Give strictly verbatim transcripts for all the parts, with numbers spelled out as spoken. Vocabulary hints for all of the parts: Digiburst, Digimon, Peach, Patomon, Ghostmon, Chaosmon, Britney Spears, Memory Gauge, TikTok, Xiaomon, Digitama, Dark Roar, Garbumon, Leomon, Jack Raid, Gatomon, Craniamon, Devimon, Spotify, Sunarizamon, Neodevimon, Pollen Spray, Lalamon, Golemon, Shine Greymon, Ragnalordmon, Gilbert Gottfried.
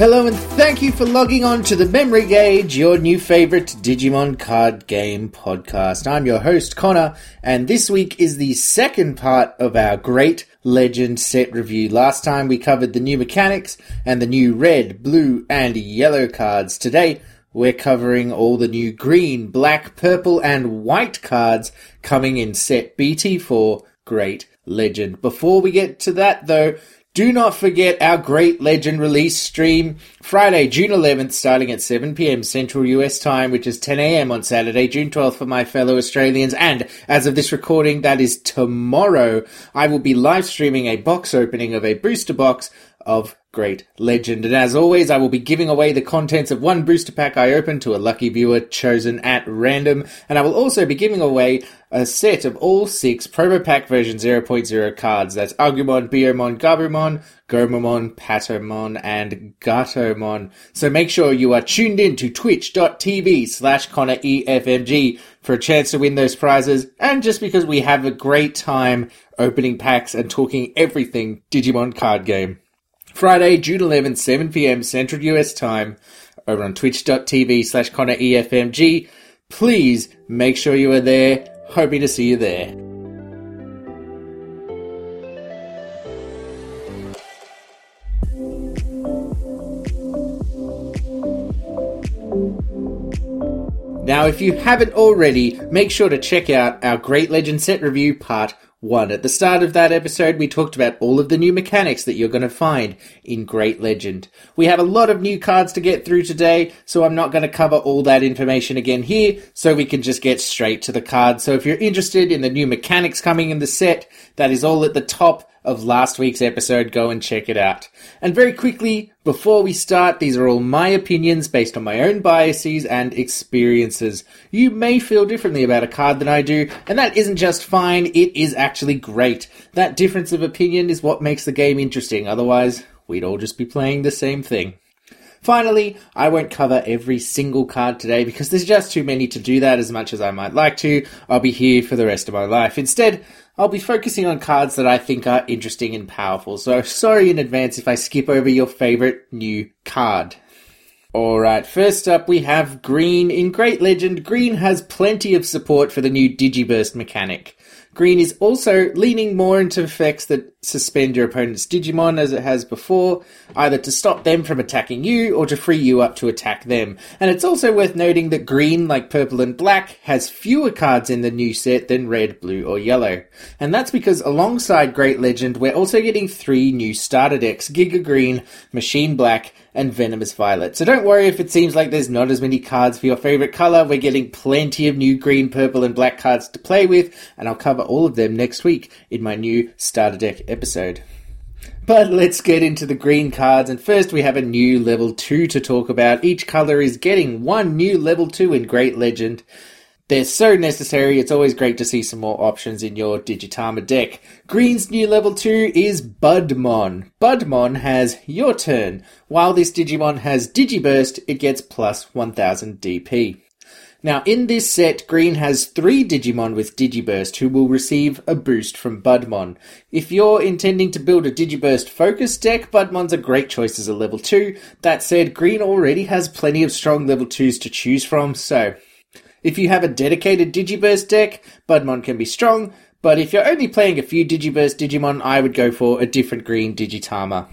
Hello and thank you for logging on to the Memory Gauge, your new favourite Digimon card game podcast. I'm your host, Connor, and this week is the second part of our Great Legend set review. Last time we covered the new mechanics and the new red, blue and yellow cards. Today we're covering all the new green, black, purple and white cards coming in set B T for Great Legend. Before we get to that though, do not forget our Great Legend release stream, Friday, June eleventh, starting at seven p.m. Central U S time, which is ten a.m. on Saturday, June twelfth for my fellow Australians. And as of this recording, that is tomorrow, I will be live streaming a box opening of a booster box of Great Legend. And as always, I will be giving away the contents of one booster pack I open to a lucky viewer chosen at random. And I will also be giving away a set of all six Promo Pack version zero point zero cards. That's Agumon, Biomon, Garurumon, Gogmamon, Patomon, and Gatomon. So make sure you are tuned in to twitch.tv slash ConnorEFMG for a chance to win those prizes. And just because we have a great time opening packs and talking everything Digimon card game. Friday, June eleventh, seven p.m. Central U S time, over on twitch.tv slash ConnorEFMG. Please make sure you are there. Hoping to see you there. Now, if you haven't already, make sure to check out our Great Legend set review part one. At the start of that episode, we talked about all of the new mechanics that you're going to find in Great Legend. We have a lot of new cards to get through today, so I'm not going to cover all that information again here, so we can just get straight to the cards. So if you're interested in the new mechanics coming in the set, that is all at the top of last week's episode. Go and check it out. And very quickly, before we start, these are all my opinions based on my own biases and experiences. You may feel differently about a card than I do, and that isn't just fine, it is actually great. That difference of opinion is what makes the game interesting, otherwise we'd all just be playing the same thing. Finally, I won't cover every single card today because there's just too many to do that as much as I might like to. I'll be here for the rest of my life. Instead, I'll be focusing on cards that I think are interesting and powerful, so sorry in advance if I skip over your favourite new card. Alright, first up we have Green. In Great Legend, Green has plenty of support for the new Digiburst mechanic. Green is also leaning more into effects that suspend your opponent's Digimon as it has before, either to stop them from attacking you or to free you up to attack them. And it's also worth noting that green, like purple and black, has fewer cards in the new set than red, blue or yellow. And that's because alongside Great Legend, we're also getting three new starter decks, Giga Green, Machine Black and Venomous Violet. So don't worry if it seems like there's not as many cards for your favourite colour. We're getting plenty of new green, purple and black cards to play with, and I'll cover all of them next week in my new starter deck episode. But let's get into the green cards, and first we have a new level two to talk about. Each colour is getting one new level two in Great Legend. They're so necessary, it's always great to see some more options in your Digitama deck. Green's new level two is Budmon. Budmon has Your Turn. While this Digimon has Digiburst, it gets plus one thousand D P. Now in this set, Green has three Digimon with Digiburst who will receive a boost from Budmon. If you're intending to build a Digiburst focus deck, Budmon's a great choice as a level two. That said, Green already has plenty of strong level twos to choose from, so if you have a dedicated Digiburst deck, Budmon can be strong, but if you're only playing a few Digiburst Digimon, I would go for a different green Digitama.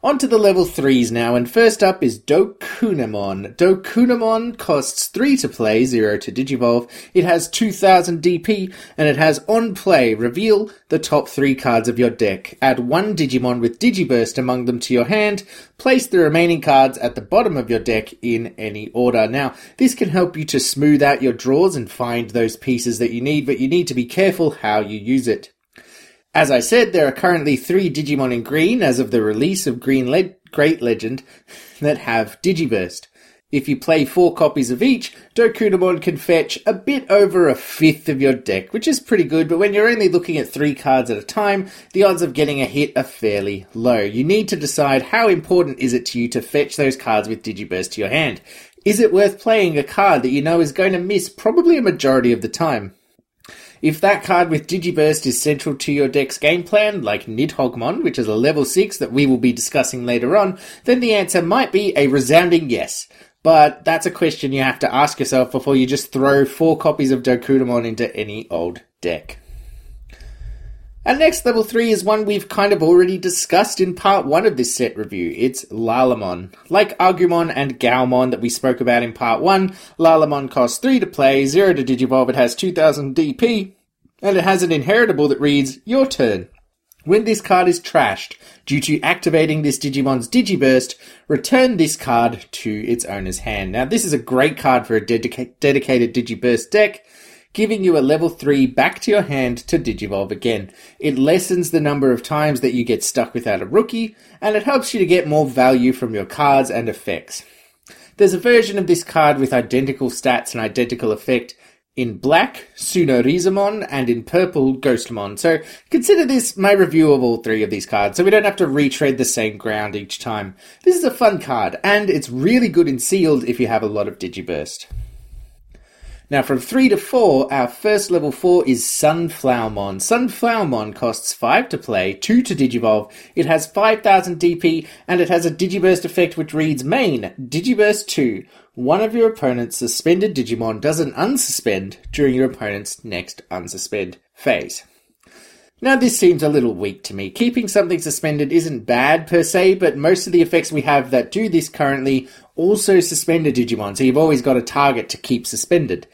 On to the level threes now, and first up is Dokunemon. Dokunemon costs three to play, zero to digivolve. It has two thousand D P, and it has on play, reveal the top three cards of your deck. Add one Digimon with Digiburst among them to your hand. Place the remaining cards at the bottom of your deck in any order. Now, this can help you to smooth out your draws and find those pieces that you need, but you need to be careful how you use it. As I said, there are currently three Digimon in green as of the release of Green Le- Great Legend that have Digiburst. If you play four copies of each, Dokunemon can fetch a bit over a fifth of your deck, which is pretty good, but when you're only looking at three cards at a time, the odds of getting a hit are fairly low. You need to decide how important is it to you to fetch those cards with Digiburst to your hand. Is it worth playing a card that you know is going to miss probably a majority of the time? If that card with Digiburst is central to your deck's game plan, like Nidhoggmon, which is a level six that we will be discussing later on, then the answer might be a resounding yes. But that's a question you have to ask yourself before you just throw four copies of Dokunemon into any old deck. Our next level three is one we've kind of already discussed in part one of this set review. It's Lalamon. Like Agumon and Gaomon that we spoke about in part one, Lalamon costs three to play, zero to digivolve, it has two thousand D P, and it has an inheritable that reads, your turn. When this card is trashed, due to activating this Digimon's Digiburst, return this card to its owner's hand. Now this is a great card for a dedica- dedicated Digiburst deck, giving you a level three back to your hand to digivolve again. It lessens the number of times that you get stuck without a rookie, and it helps you to get more value from your cards and effects. There's a version of this card with identical stats and identical effect in black, Sunarizamon, and in purple, Ghostmon. So consider this my review of all three of these cards, so we don't have to retread the same ground each time. This is a fun card, and it's really good in sealed if you have a lot of Digiburst. Now from three to four, our first level four is Sunflowermon. Sunflowermon costs five to play, two to digivolve, it has five thousand D P, and it has a Digiburst effect which reads, main, Digiburst two, one of your opponent's suspended Digimon doesn't unsuspend during your opponent's next unsuspend phase. Now this seems a little weak to me. Keeping something suspended isn't bad per se, but most of the effects we have that do this currently also suspend a Digimon, so you've always got a target to keep suspended.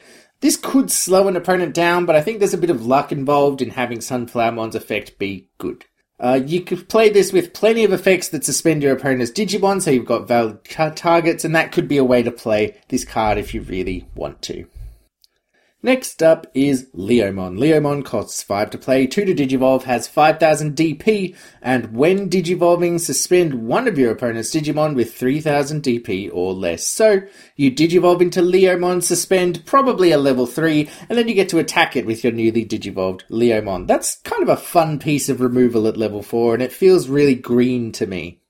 This could slow an opponent down, but I think there's a bit of luck involved in having Sunflowermon's effect be good. Uh, you could play this with plenty of effects that suspend your opponent's Digimon, so you've got valid tar- targets, and that could be a way to play this card if you really want to. Next up is Leomon. Leomon costs five to play, two to digivolve, has five thousand D P, and when digivolving, suspend one of your opponent's Digimon with three thousand D P or less. So, you digivolve into Leomon, suspend probably a level three, and then you get to attack it with your newly digivolved Leomon. That's kind of a fun piece of removal at level four, and it feels really green to me.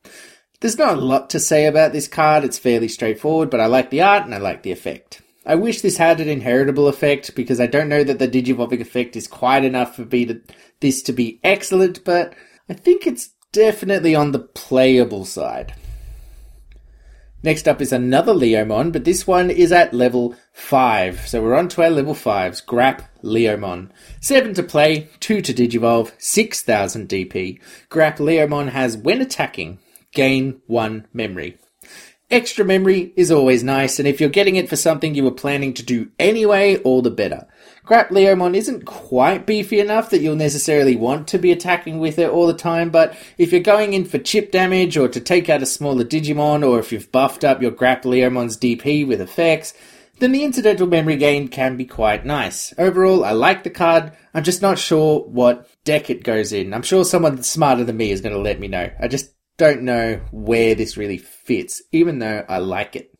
There's not a lot to say about this card, it's fairly straightforward, but I like the art and I like the effect. I wish this had an inheritable effect, because I don't know that the digivolving effect is quite enough for be to, this to be excellent, but I think it's definitely on the playable side. Next up is another Leomon, but this one is at level five, so we're on to our level fives, Grap Leomon. seven to play, two to digivolve, six thousand D P. Grap Leomon has, when attacking, gain one memory. Extra memory is always nice, and if you're getting it for something you were planning to do anyway, all the better. Grappleomon isn't quite beefy enough that you'll necessarily want to be attacking with it all the time, but if you're going in for chip damage or to take out a smaller Digimon, or if you've buffed up your Grappleomon's D P with effects, then the incidental memory gain can be quite nice. Overall, I like the card, I'm just not sure what deck it goes in. I'm sure someone smarter than me is going to let me know. I just don't know where this really fits, even though I like it.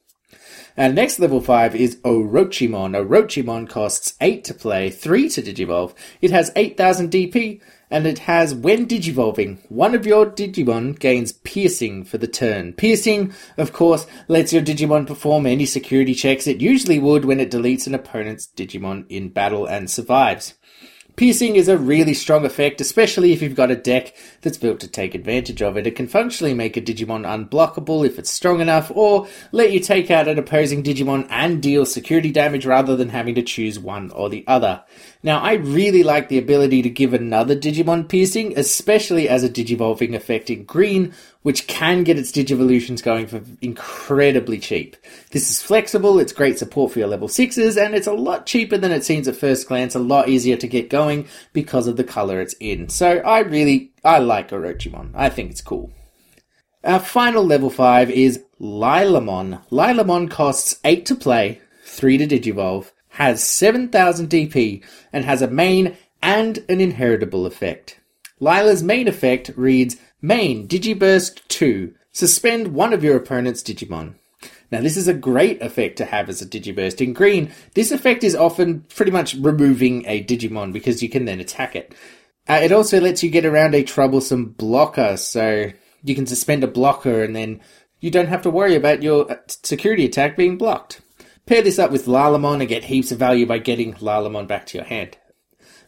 Our next level five is Orochimon. Orochimon costs eight to play, three to digivolve. It has eight thousand D P, and it has, when digivolving, one of your Digimon gains piercing for the turn. Piercing, of course, lets your Digimon perform any security checks it usually would when it deletes an opponent's Digimon in battle and survives. Piercing is a really strong effect, especially if you've got a deck that's built to take advantage of it. It can functionally make a Digimon unblockable if it's strong enough, or let you take out an opposing Digimon and deal security damage rather than having to choose one or the other. Now, I really like the ability to give another Digimon piercing, especially as a digivolving effect in green, which can get its Digivolutions going for incredibly cheap. This is flexible, it's great support for your level sixes, and it's a lot cheaper than it seems at first glance, a lot easier to get going because of the colour it's in. So I really, I like Orochimon. I think it's cool. Our final level five is Lilamon. Lilamon costs eight to play, three to digivolve, has seven thousand D P, and has a main and an inheritable effect. Lila's main effect reads, main, Digiburst two, suspend one of your opponent's Digimon. Now this is a great effect to have as a Digiburst in green. This effect is often pretty much removing a Digimon because you can then attack it. Uh, it also lets you get around a troublesome blocker, so you can suspend a blocker and then you don't have to worry about your security attack being blocked. Pair this up with Lalamon and get heaps of value by getting Lalamon back to your hand.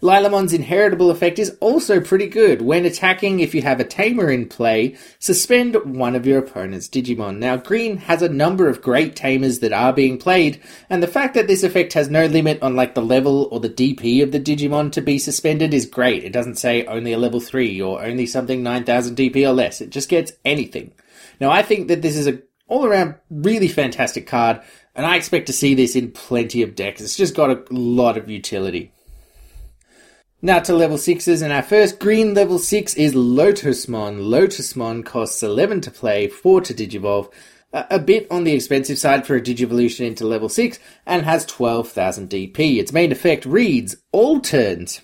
Lalamon's inheritable effect is also pretty good. When attacking, if you have a Tamer in play, suspend one of your opponent's Digimon. Now, green has a number of great Tamers that are being played, and the fact that this effect has no limit on like the level or the D P of the Digimon to be suspended is great. It doesn't say only a level three or only something nine thousand D P or less. It just gets anything. Now, I think that this is a all-around really fantastic card, and I expect to see this in plenty of decks. It's just got a lot of utility. Now to level sixes, and our first green level six is Lotusmon. Lotusmon costs eleven to play, four to digivolve, a, a bit on the expensive side for a digivolution into level six, and has twelve thousand D P. Its main effect reads, all turns,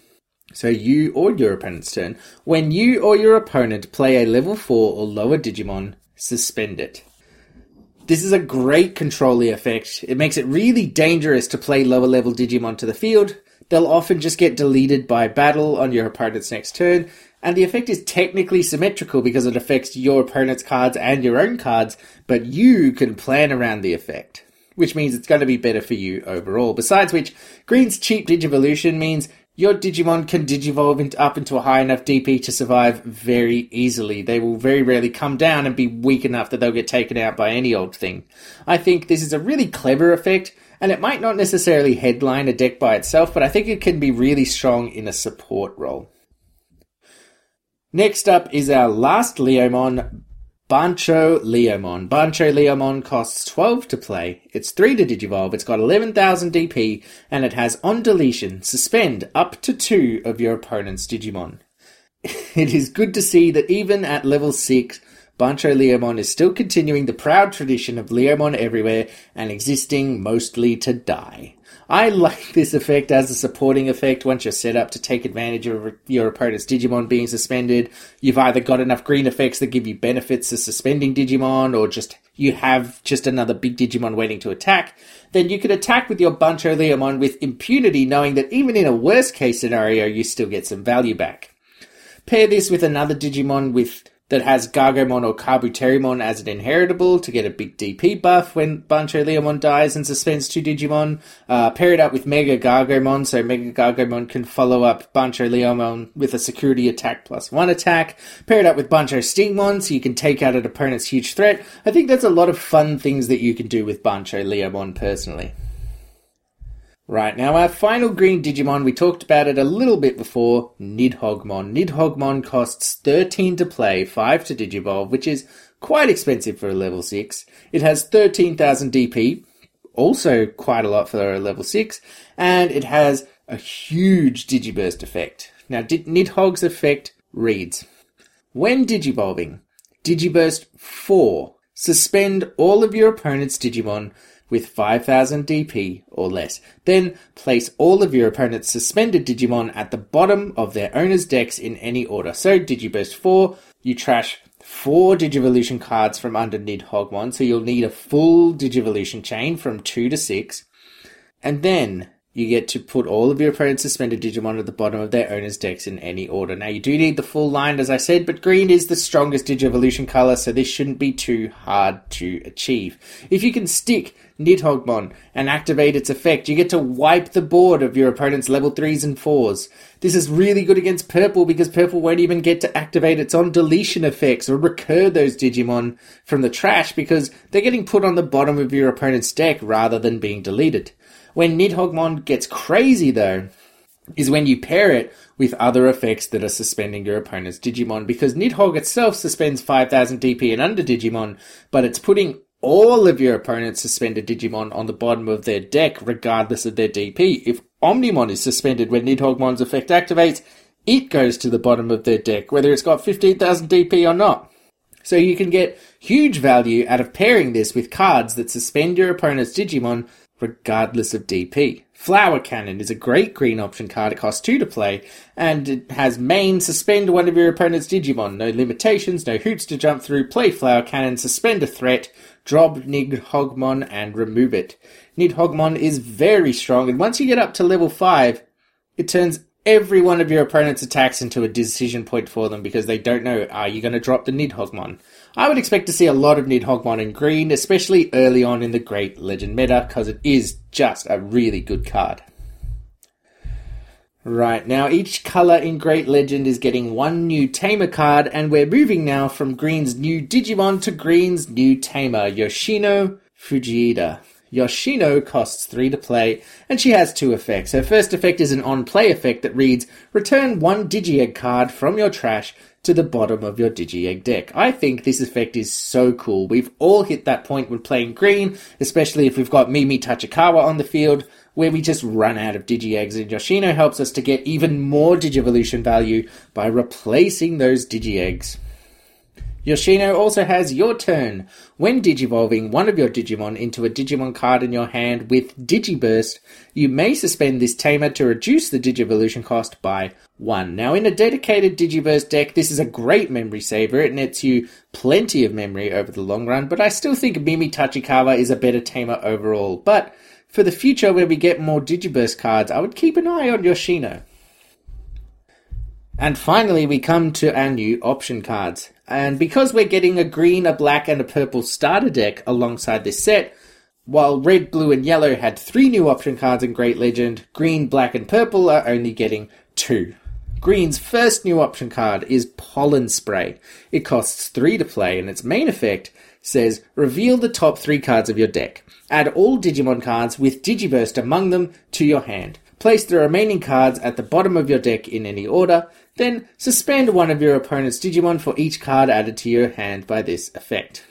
so you or your opponent's turn, when you or your opponent play a level four or lower Digimon, suspend it. This is a great control effect. It makes it really dangerous to play lower level Digimon to the field. They'll often just get deleted by battle on your opponent's next turn, and the effect is technically symmetrical because it affects your opponent's cards and your own cards, but you can plan around the effect, which means it's going to be better for you overall. Besides which, green's cheap digivolution means your Digimon can digivolve up into a high enough D P to survive very easily. They will very rarely come down and be weak enough that they'll get taken out by any old thing. I think this is a really clever effect, and it might not necessarily headline a deck by itself, but I think it can be really strong in a support role. Next up is our last Leomon, Bancho Leomon. Bancho Leomon costs twelve to play, it's three to digivolve, it's got eleven thousand D P, and it has on deletion, suspend up to two of your opponent's Digimon. It is good to see that even at level six, Bancho Leomon is still continuing the proud tradition of Leomon everywhere and existing mostly to die. I like this effect as a supporting effect. Once you're set up to take advantage of your opponent's Digimon being suspended, you've either got enough green effects that give you benefits to suspending Digimon, or just you have just another big Digimon waiting to attack. Then you can attack with your Bancho Leomon with impunity, knowing that even in a worst case scenario, you still get some value back. Pair this with another Digimon with that has Gargomon or Kabuterimon as an inheritable to get a big D P buff when Bancho Leomon dies and suspends two Digimon. Uh, pair it up with Mega Gargomon, so Mega Gargomon can follow up Bancho Leomon with a security attack plus one attack. Pair it up with Bancho Stingmon, so you can take out an opponent's huge threat. I think that's a lot of fun things that you can do with Bancho Leomon personally. Right, now our final green Digimon, we talked about it a little bit before, Nidhoggmon. Nidhoggmon costs thirteen to play, five to digivolve, which is quite expensive for a level six. It has thirteen thousand D P, also quite a lot for a level six, and it has a huge Digiburst effect. Now, Nidhogg's effect reads, when digivolving, Digiburst four, suspend all of your opponent's Digimon with five thousand D P or less. Then place all of your opponent's suspended Digimon at the bottom of their owner's decks in any order. So Digiburst four, you trash four Digivolution cards from under Nidhoggmon, so you'll need a full Digivolution chain from two to six. And then you get to put all of your opponent's suspended Digimon at the bottom of their owner's decks in any order. Now you do need the full line, as I said, but green is the strongest Digivolution colour, so this shouldn't be too hard to achieve. If you can stick Nidhoggmon and activate its effect, you get to wipe the board of your opponent's level threes and fours. This is really good against purple because purple won't even get to activate its on deletion effects or recur those Digimon from the trash because they're getting put on the bottom of your opponent's deck rather than being deleted. When Nidhoggmon gets crazy though, is when you pair it with other effects that are suspending your opponent's Digimon, because Nidhogg itself suspends five thousand D P and under Digimon, but it's putting all of your opponent's suspended Digimon on the bottom of their deck, regardless of their D P. If Omnimon is suspended when Nidhoggmon's effect activates, it goes to the bottom of their deck, whether it's got fifteen thousand D P or not. So you can get huge value out of pairing this with cards that suspend your opponent's Digimon, regardless of D P. Flower Cannon is a great green option card. It costs two to play, and it has main, suspend one of your opponent's Digimon. No limitations, no hoops to jump through. Play Flower Cannon, suspend a threat, drop Nidhoggmon, and remove it. Nidhoggmon is very strong, and once you get up to level five, it turns every one of your opponent's attacks into a decision point for them because they don't know, are you going to drop the Nidhoggmon? I would expect to see a lot of Nidhoggmon in green, especially early on in the Great Legend meta, because it is just a really good card. Right, now each colour in Great Legend is getting one new Tamer card, and we're moving now from Green's new Digimon to Green's new Tamer, Yoshino Fujieda. Yoshino costs three to play, and she has two effects. Her first effect is an on-play effect that reads, return one Digi-Egg card from your trash to the bottom of your Digi-Egg deck. I think this effect is so cool. We've all hit that point when playing Green, especially if we've got Mimi Tachikawa on the field, where we just run out of Digi-Eggs, and Yoshino helps us to get even more Digivolution value by replacing those Digi-Eggs. Yoshino also has your turn. When Digivolving one of your Digimon into a Digimon card in your hand with Digiburst, you may suspend this Tamer to reduce the Digivolution cost by one. Now, in a dedicated Digiburst deck, this is a great memory saver. It nets you plenty of memory over the long run, but I still think Mimi Tachikawa is a better Tamer overall. But for the future, where we get more Digiburst cards, I would keep an eye on Yoshino. And finally, we come to our new option cards. And because we're getting a green, a black, and a purple starter deck alongside this set, while red, blue, and yellow had three new option cards in Great Legend, green, black, and purple are only getting two. Green's first new option card is Pollen Spray. It costs three to play, and its main effect says, reveal the top three cards of your deck. Add all Digimon cards with Digiburst among them to your hand. Place the remaining cards at the bottom of your deck in any order, then suspend one of your opponent's Digimon for each card added to your hand by this effect.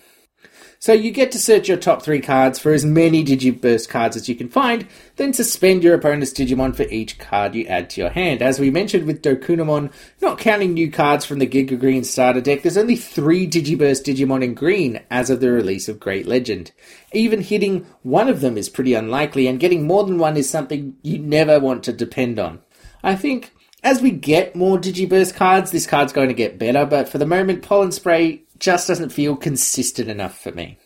So you get to search your top three cards for as many Digiburst cards as you can find, then suspend your opponent's Digimon for each card you add to your hand. As we mentioned with Dokunemon, not counting new cards from the Giga Green starter deck, there's only three Digiburst Digimon in green as of the release of Great Legend. Even hitting one of them is pretty unlikely, and getting more than one is something you never want to depend on. I think as we get more Digiburst cards, this card's going to get better, but for the moment, Pollen Spray just doesn't feel consistent enough for me.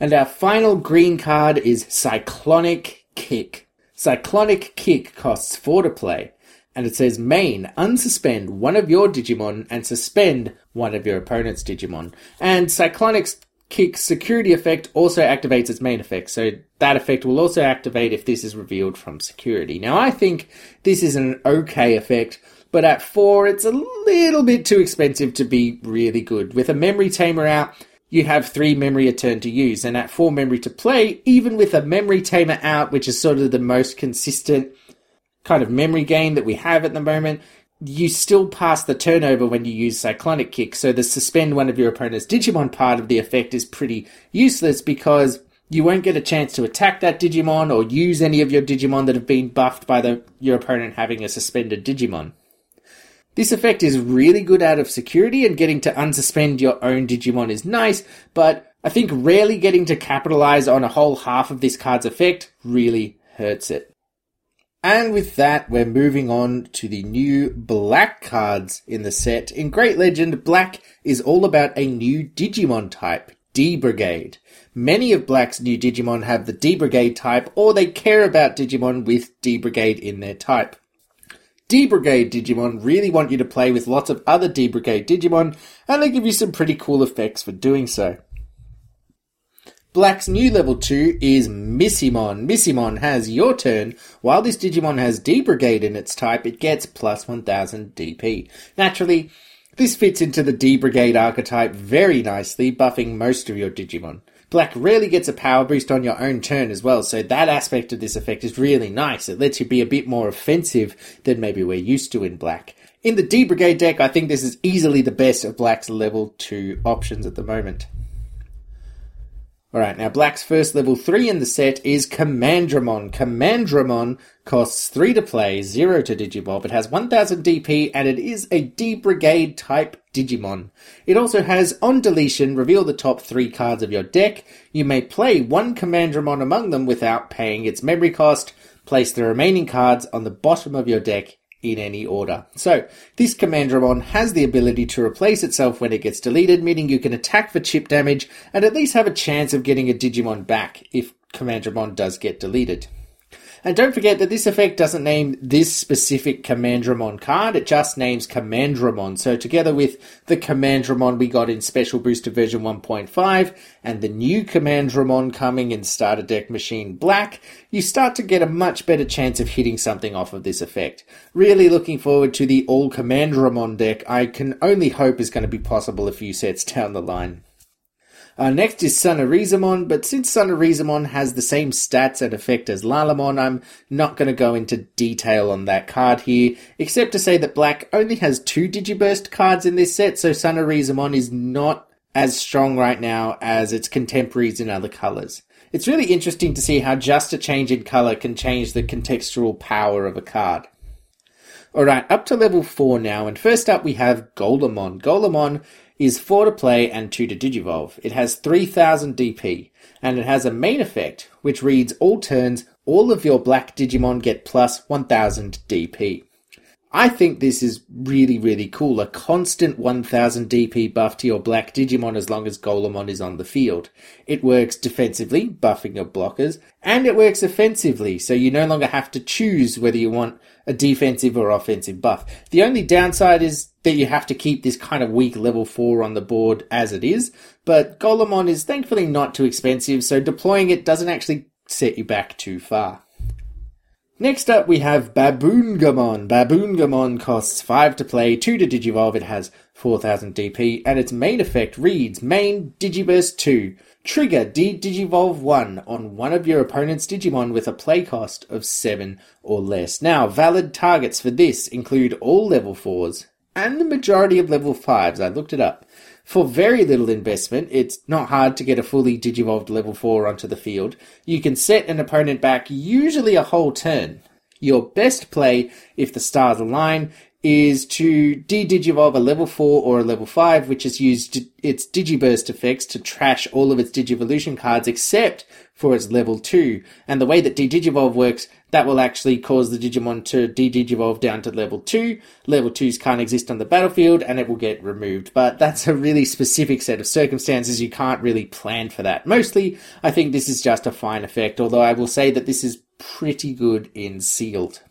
And our final green card is Cyclonic Kick. Cyclonic Kick costs four to play, and it says main, unsuspend one of your Digimon and suspend one of your opponent's Digimon. And Cyclonic Kick's security effect also activates its main effect, so that effect will also activate if this is revealed from security. Now, I think this is an okay effect, but at four, it's a little bit too expensive to be really good. With a memory tamer out, you have three memory a turn to use, and at four memory to play, even with a memory tamer out, which is sort of the most consistent kind of memory game that we have at the moment, you still pass the turnover when you use Cyclonic Kick, so the suspend one of your opponent's Digimon part of the effect is pretty useless because you won't get a chance to attack that Digimon or use any of your Digimon that have been buffed by the, your opponent having a suspended Digimon. This effect is really good out of security, and getting to unsuspend your own Digimon is nice, but I think rarely getting to capitalize on a whole half of this card's effect really hurts it. And with that, we're moving on to the new black cards in the set. In Great Legend, black is all about a new Digimon type, D-Brigade. Many of black's new Digimon have the D-Brigade type, or they care about Digimon with D-Brigade in their type. D-Brigade Digimon really want you to play with lots of other D-Brigade Digimon, and they give you some pretty cool effects for doing so. Black's new level two is Missimon. Missimon has your turn. While this Digimon has D-Brigade in its type, it gets plus one thousand D P. Naturally, this fits into the D-Brigade archetype very nicely, buffing most of your Digimon. Black rarely gets a power boost on your own turn as well, so that aspect of this effect is really nice. It lets you be a bit more offensive than maybe we're used to in black. In the D-Brigade deck, I think this is easily the best of black's level two options at the moment. Alright, now black's first level three in the set is Commandramon. Commandramon costs three to play, zero to Digivolve. It has one thousand D P, and it is a D-Brigade type Digimon. It also has, on deletion, reveal the top three cards of your deck. You may play one Commandramon among them without paying its memory cost. Place the remaining cards on the bottom of your deck in any order. So, this Commandramon has the ability to replace itself when it gets deleted, meaning you can attack for chip damage and at least have a chance of getting a Digimon back if Commandramon does get deleted. And don't forget that this effect doesn't name this specific Commandramon card, it just names Commandramon. So together with the Commandramon we got in Special Booster version one point five and the new Commandramon coming in Starter Deck Machine Black, you start to get a much better chance of hitting something off of this effect. Really looking forward to the all Commandramon deck. I can only hope is going to be possible a few sets down the line. Uh, next is Sunarizamon, but since Sunarizamon has the same stats and effect as Lalamon, I'm not going to go into detail on that card here, except to say that Black only has two Digiburst cards in this set, so Sunarizamon is not as strong right now as its contemporaries in other colours. It's really interesting to see how just a change in colour can change the contextual power of a card. Alright, up to level four now, and first up we have Golemon. Golemon is four to play and two to digivolve. It has three thousand D P, and it has a main effect, which reads, all turns, all of your black Digimon get plus one thousand D P. I think this is really, really cool. A constant one thousand D P buff to your black Digimon as long as Golemon is on the field. It works defensively, buffing your blockers, and it works offensively, so you no longer have to choose whether you want a defensive or offensive buff. The only downside is that you have to keep this kind of weak level four on the board as it is, but Golemon is thankfully not too expensive, so deploying it doesn't actually set you back too far. Next up we have Baboongamon. Baboongamon costs five to play, two to digivolve, it has four thousand D P, and its main effect reads, main Digiburst two, trigger D-Digivolve one on one of your opponent's Digimon with a play cost of seven or less. Now, valid targets for this include all level fours and the majority of level fives, I looked it up. For very little investment, it's not hard to get a fully digivolved level four onto the field. You can set an opponent back usually a whole turn. Your best play, if the stars align, is to de-digivolve a level four or a level five, which has used its Digiburst effects to trash all of its Digivolution cards except for its level two. And the way that de-digivolve works, that will actually cause the Digimon to de-digivolve down to level two. Level twos can't exist on the battlefield and it will get removed. But that's a really specific set of circumstances. You can't really plan for that. Mostly, I think this is just a fine effect, although I will say that this is pretty good in sealed.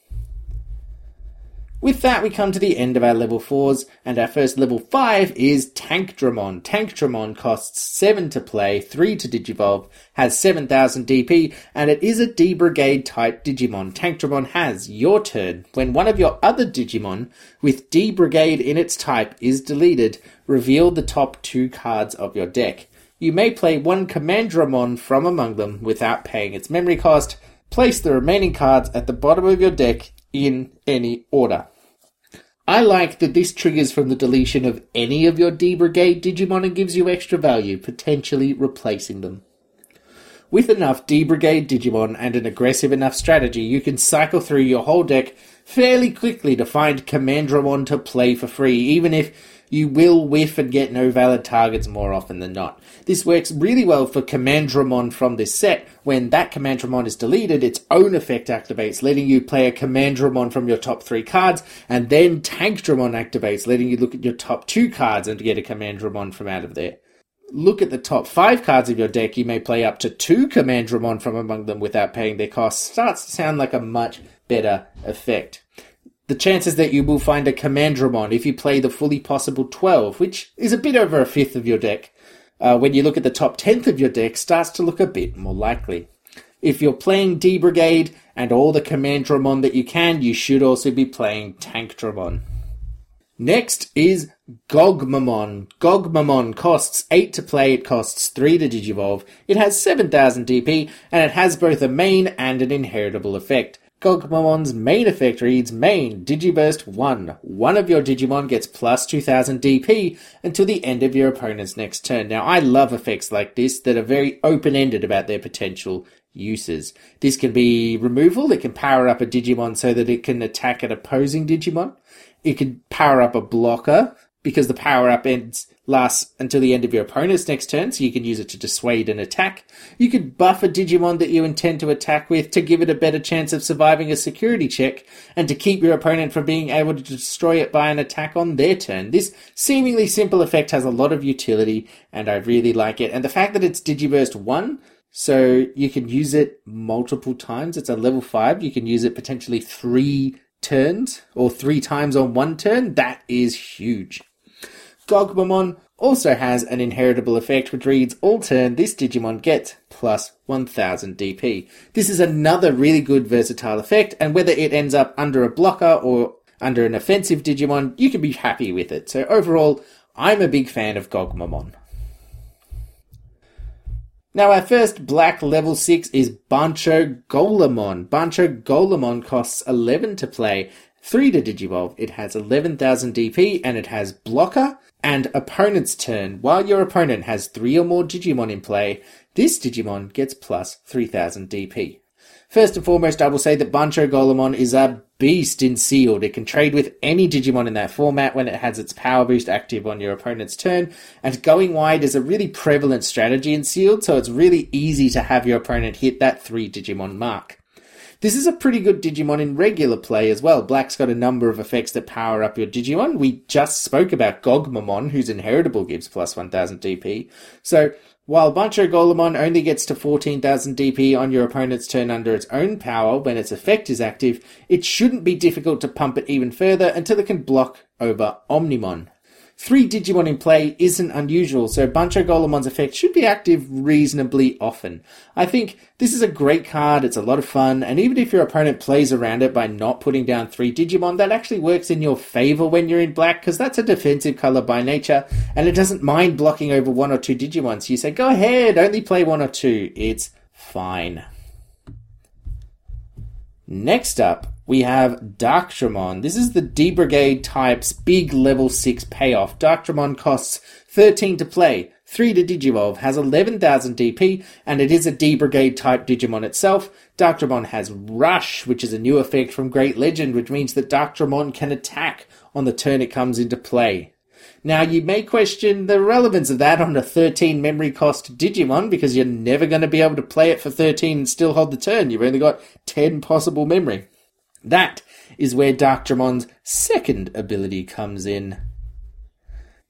With that, we come to the end of our level fours, and our first level five is Tankdramon. Tankdramon costs seven to play, three to digivolve, has seven thousand D P, and it is a D-Brigade type Digimon. Tankdramon has your turn. When one of your other Digimon with D-Brigade in its type is deleted, reveal the top two cards of your deck. You may play one Commandramon from among them without paying its memory cost. Place the remaining cards at the bottom of your deck in any order. I like that this triggers from the deletion of any of your D-Brigade Digimon and gives you extra value, potentially replacing them. With enough D-Brigade Digimon and an aggressive enough strategy, you can cycle through your whole deck fairly quickly to find Commandramon to play for free, even if you will whiff and get no valid targets more often than not. This works really well for Commandramon from this set. When that Commandramon is deleted, its own effect activates, letting you play a Commandramon from your top three cards, and then Tankdramon activates, letting you look at your top two cards and get a Commandramon from out of there. Look at the top five cards of your deck, you may play up to two Commandramon from among them without paying their costs. Starts to sound like a much better effect. The chances that you will find a Commandramon if you play the fully possible twelve, which is a bit over a fifth of your deck, uh, when you look at the top tenth of your deck, starts to look a bit more likely. If you're playing D-Brigade and all the Commandramon that you can, you should also be playing Tankdramon. Next is Gogmamon. Gogmamon costs eight to play, it costs three to digivolve, it has seven thousand D P, and it has both a main and an inheritable effect. Gogmamon's main effect reads, main Digiburst one. One of your Digimon gets plus two thousand D P until the end of your opponent's next turn. Now, I love effects like this that are very open-ended about their potential uses. This can be removal, it can power up a Digimon so that it can attack an opposing Digimon. It can power up a blocker, because the power-up ends lasts until the end of your opponent's next turn, so you can use it to dissuade an attack. You could buff a Digimon that you intend to attack with to give it a better chance of surviving a security check and to keep your opponent from being able to destroy it by an attack on their turn. This seemingly simple effect has a lot of utility, and I really like it. And the fact that it's Digiburst one So you can use it multiple times. It's a level five. You can use it potentially three turns or three times on one turn. That is huge. Gogmamon also has an inheritable effect which reads, all turn this Digimon gets plus one thousand D P. This is another really good versatile effect, and whether it ends up under a blocker or under an offensive Digimon, you can be happy with it. So overall, I'm a big fan of Gogmamon. Now our first black level six is Bancho Golemon. Bancho Golemon costs eleven to play, three to digivolve. It has eleven thousand D P and it has blocker and opponent's turn. While your opponent has three or more Digimon in play, this Digimon gets plus three thousand D P. First and foremost, I will say that Bancho Golemon is a beast in sealed. It can trade with any Digimon in that format when it has its power boost active on your opponent's turn, and going wide is a really prevalent strategy in sealed, so it's really easy to have your opponent hit that three Digimon mark. This is a pretty good Digimon in regular play as well. Black's got a number of effects that power up your Digimon. We just spoke about Gogmamon, whose inheritable gives plus one thousand D P. So while Bancho Golemon only gets to fourteen thousand D P on your opponent's turn under its own power when its effect is active, it shouldn't be difficult to pump it even further until it can block over Omnimon. Three Digimon in play isn't unusual, so Bancho Golemon's effect should be active reasonably often. I think this is a great card, it's a lot of fun, and even if your opponent plays around it by not putting down three Digimon, that actually works in your favour when you're in black, because that's a defensive colour by nature, and it doesn't mind blocking over one or two Digimon, so you say, go ahead, only play one or two, it's fine. Next up, we have Darkdramon. This is the D-Brigade type's big level six payoff. Darkdramon costs thirteen to play, three to digivolve, has eleven thousand D P, and it is a D-Brigade type Digimon itself. Darkdramon has Rush, which is a new effect from Great Legend, which means that Darkdramon can attack on the turn it comes into play. Now, you may question the relevance of that on a thirteen memory cost Digimon, because you're never going to be able to play it for thirteen and still hold the turn. You've only got ten possible memory. That is where Darkdramon's second ability comes in.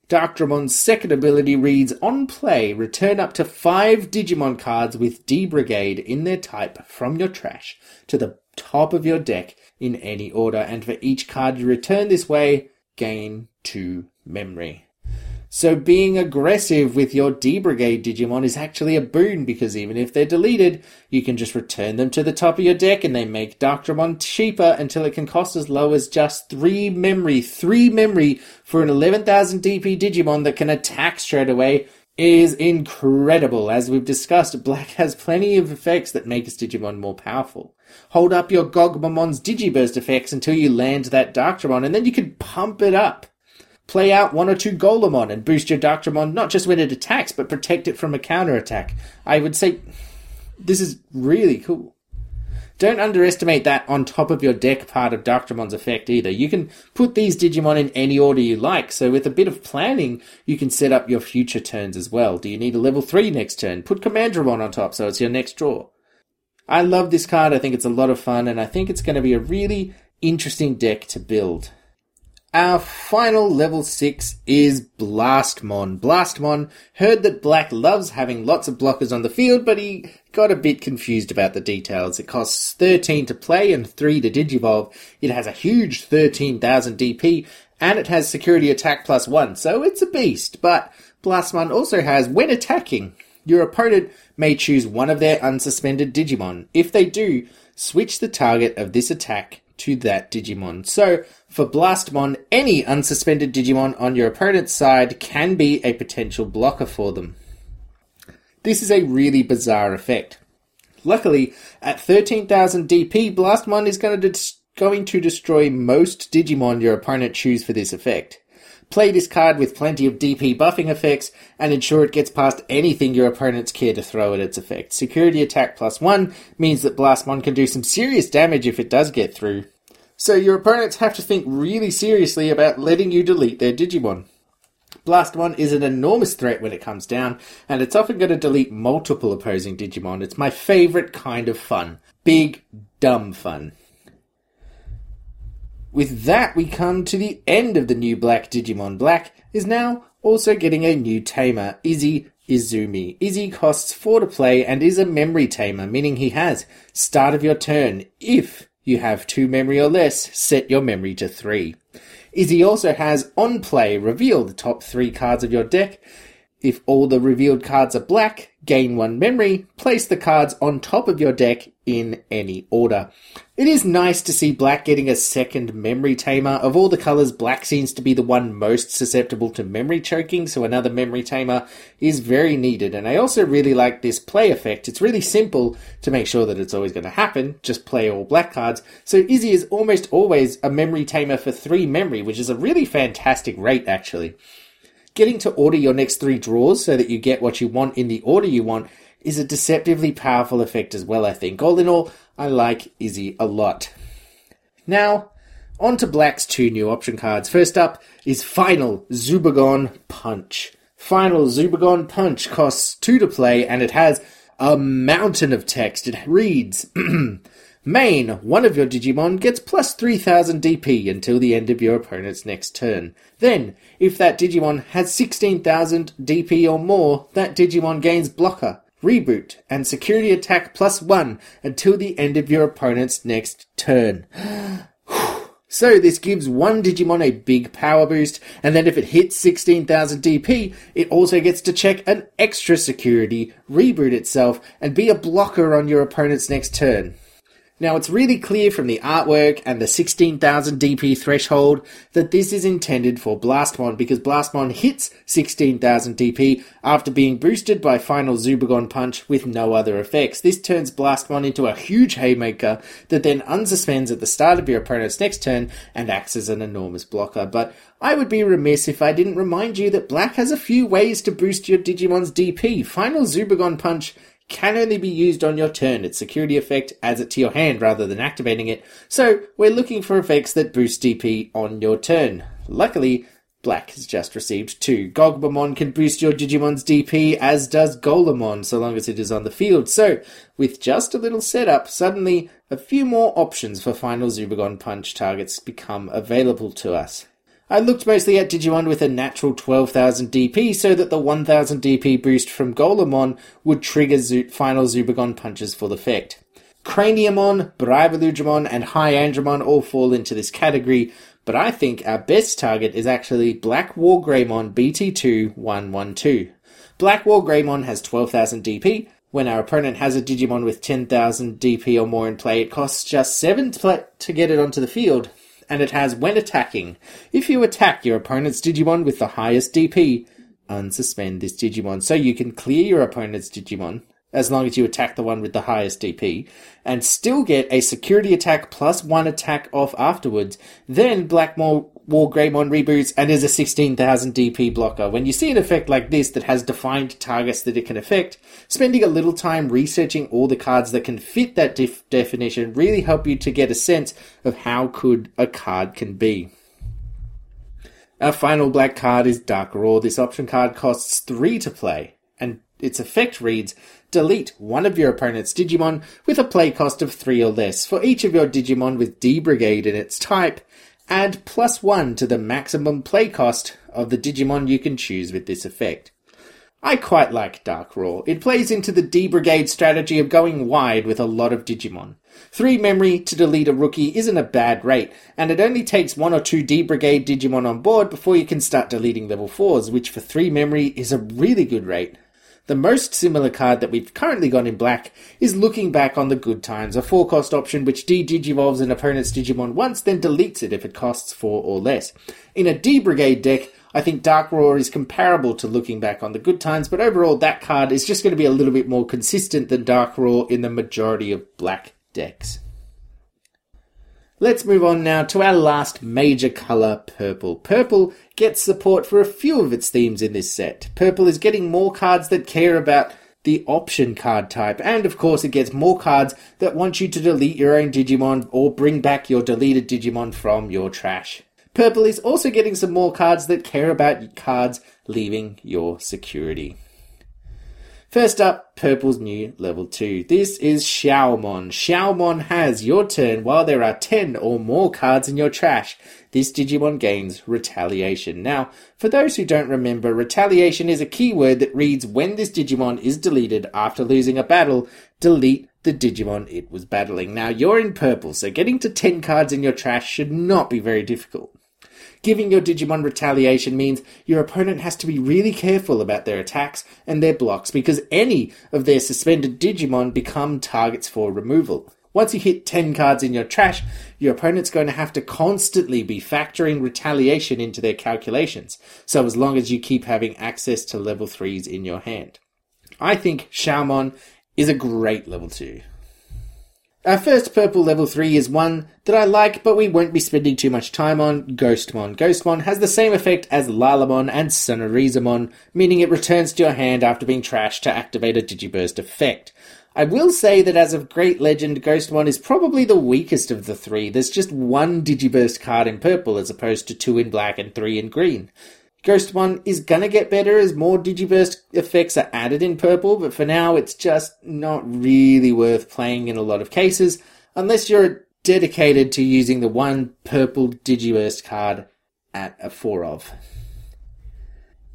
Darkdramon's second ability reads, on play, return up to five Digimon cards with D-Brigade in their type from your trash to the top of your deck in any order, and for each card you return this way, gain two memory. So being aggressive with your D-Brigade Digimon is actually a boon, because even if they're deleted, you can just return them to the top of your deck and they make Darkdramon cheaper until it can cost as low as just three memory. Three memory for an eleven thousand D P Digimon that can attack straight away is incredible. As we've discussed, black has plenty of effects that make its Digimon more powerful. Hold up your Gogmamon's Digiburst effects until you land that Darkdramon, and then you can pump it up. Play out one or two Golemon and boost your Darkdramon, not just when it attacks, but protect it from a counterattack. I would say this is really cool. Don't underestimate that on top of your deck part of Darkdramon's effect either. You can put these Digimon in any order you like, so with a bit of planning, you can set up your future turns as well. Do you need a level three next turn? Put Commandramon on top so it's your next draw. I love this card, I think it's a lot of fun, and I think it's going to be a really interesting deck to build. Our final level six is Blastmon. Blastmon heard that black loves having lots of blockers on the field, but he got a bit confused about the details. It costs thirteen to play and three to digivolve. It has a huge thirteen thousand D P, and it has security attack plus one, so it's a beast. But Blastmon also has, when attacking, your opponent may choose one of their unsuspended Digimon. If they do, switch the target of this attack to that Digimon. So for Blastmon, any unsuspended Digimon on your opponent's side can be a potential blocker for them. This is a really bizarre effect. Luckily, at thirteen thousand D P, Blastmon is going to, de- going to destroy most Digimon your opponent chooses for this effect. Play this card with plenty of D P buffing effects and ensure it gets past anything your opponents care to throw at its effect. Security attack plus one means that Blastmon can do some serious damage if it does get through. So your opponents have to think really seriously about letting you delete their Digimon. Blastmon is an enormous threat when it comes down, and it's often going to delete multiple opposing Digimon. It's my favourite kind of fun. Big, dumb fun. With that, we come to the end of the new black Digimon. Black is now also getting a new tamer, Izzy, Izumi. Izzy costs four to play and is a memory tamer, meaning he has start of your turn. If you have two memory or less, set your memory to three. Izzy also has on play, reveal the top three cards of your deck. If all the revealed cards are black, gain one memory, place the cards on top of your deck in any order. It is nice to see black getting a second memory tamer. Of all the colours, black seems to be the one most susceptible to memory choking, so another memory tamer is very needed. And I also really like this play effect. It's really simple to make sure that it's always going to happen. Just play all black cards. So Izzy is almost always a memory tamer for three memory, which is a really fantastic rate, actually. Getting to order your next three draws so that you get what you want in the order you want is a deceptively powerful effect as well, I think. All in all, I like Izzy a lot. Now, on to Black's two new option cards. First up is Final Zubagon Punch. Final Zubagon Punch costs two to play and it has a mountain of text. It reads, Main, one of your Digimon gets plus three thousand D P until the end of your opponent's next turn. Then, if that Digimon has sixteen thousand D P or more, that Digimon gains Blocker, Reboot, and Security Attack plus one until the end of your opponent's next turn. So this gives one Digimon a big power boost, and then if it hits sixteen thousand D P, it also gets to check an extra security, reboot itself, and be a blocker on your opponent's next turn. Now, it's really clear from the artwork and the sixteen thousand D P threshold that this is intended for Blastmon, because Blastmon hits sixteen thousand D P after being boosted by Final Zubagon Punch with no other effects. This turns Blastmon into a huge haymaker that then unsuspends at the start of your opponent's next turn and acts as an enormous blocker. But I would be remiss if I didn't remind you that Black has a few ways to boost your Digimon's D P. Final Zubagon Punch can only be used on your turn. Its security effect adds it to your hand rather than activating it, so we're looking for effects that boost D P on your turn. Luckily, Black has just received two. Gogmamon can boost your Digimon's D P, as does Golemon, so long as it is on the field. So, with just a little setup, suddenly a few more options for Final Zubagon Punch targets become available to us. I looked mostly at Digimon with a natural twelve thousand D P so that the one thousand D P boost from Golemon would trigger Zo- Final Zubagon Punches full effect. Craniamon, Bribaludramon, and Hyandramon all fall into this category, but I think our best target is actually Black Wargreymon B T two one one two. Black Wargreymon has twelve thousand D P. When our opponent has a Digimon with ten thousand D P or more in play, it costs just seven to get it onto the field. And it has when attacking. If you attack your opponent's Digimon with the highest D P, unsuspend this Digimon. So you can clear your opponent's Digimon, as long as you attack the one with the highest D P, and still get a security attack plus one attack off afterwards. Then Blackmore Wargreymon reboots and is a sixteen thousand D P blocker. When you see an effect like this that has defined targets that it can affect, spending a little time researching all the cards that can fit that def- definition really help you to get a sense of how good a card can be. Our final black card is Dark Roar. This option card costs three to play, and its effect reads, delete one of your opponent's Digimon with a play cost of three or less. For each of your Digimon with D-Brigade in its type, add plus one to the maximum play cost of the Digimon you can choose with this effect. I quite like Dark Roar. It plays into the D-Brigade strategy of going wide with a lot of Digimon. Three memory to delete a rookie isn't a bad rate, and it only takes one or two D-Brigade Digimon on board before you can start deleting level fours, which for three memory is a really good rate. The most similar card that we've currently got in black is Looking Back on the Good Times, a four-cost option which de-digivolves an opponent's Digimon once, then deletes it if it costs four or less. In a D-Brigade deck, I think Dark Roar is comparable to Looking Back on the Good Times, but overall that card is just going to be a little bit more consistent than Dark Roar in the majority of black decks. Let's move on now to our last major colour, purple. Purple gets support for a few of its themes in this set. Purple is getting more cards that care about the option card type, and of course it gets more cards that want you to delete your own Digimon or bring back your deleted Digimon from your trash. Purple is also getting some more cards that care about cards leaving your security. First up, Purple's new level two. This is Xiaomon. Xiaomon has your turn while there are ten or more cards in your trash. This Digimon gains Retaliation. Now, for those who don't remember, Retaliation is a keyword that reads when this Digimon is deleted after losing a battle, delete the Digimon it was battling. Now, you're in purple, so getting to ten cards in your trash should not be very difficult. Giving your Digimon Retaliation means your opponent has to be really careful about their attacks and their blocks because any of their suspended Digimon become targets for removal. Once you hit ten cards in your trash, your opponent's going to have to constantly be factoring Retaliation into their calculations, so as long as you keep having access to level threes in your hand. I think Xiaomon is a great level two. Our first purple level three is one that I like, but we won't be spending too much time on, Ghostmon. Ghostmon has the same effect as Lalamon and Sunarizamon, meaning it returns to your hand after being trashed to activate a Digiburst effect. I will say that as of Great Legend, Ghostmon is probably the weakest of the three. There's just one Digiburst card in purple as opposed to two in black and three in green. Ghostmon is gonna get better as more Digiburst effects are added in purple, but for now it's just not really worth playing in a lot of cases, unless you're dedicated to using the one purple Digiburst card at a four of.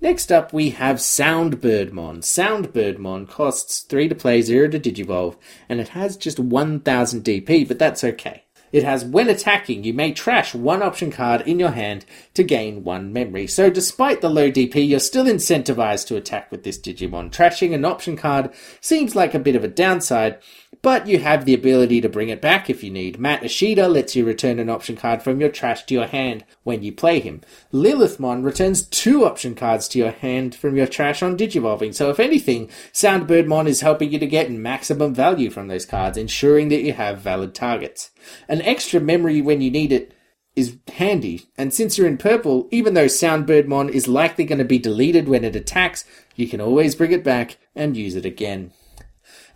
Next up we have Soundbirdmon. Soundbirdmon costs three to play, zero to Digivolve, and it has just one thousand D P, but that's okay. It has, when attacking, you may trash one option card in your hand to gain one memory. So despite the low D P, you're still incentivized to attack with this Digimon. Trashing an option card seems like a bit of a downside, but you have the ability to bring it back if you need. Matt Ishida lets you return an option card from your trash to your hand when you play him. Lilithmon returns two option cards to your hand from your trash on Digivolving. So if anything, Soundbirdmon is helping you to get maximum value from those cards, ensuring that you have valid targets. An extra memory when you need it is handy, and since you're in purple, even though Soundbirdmon is likely going to be deleted when it attacks, you can always bring it back and use it again.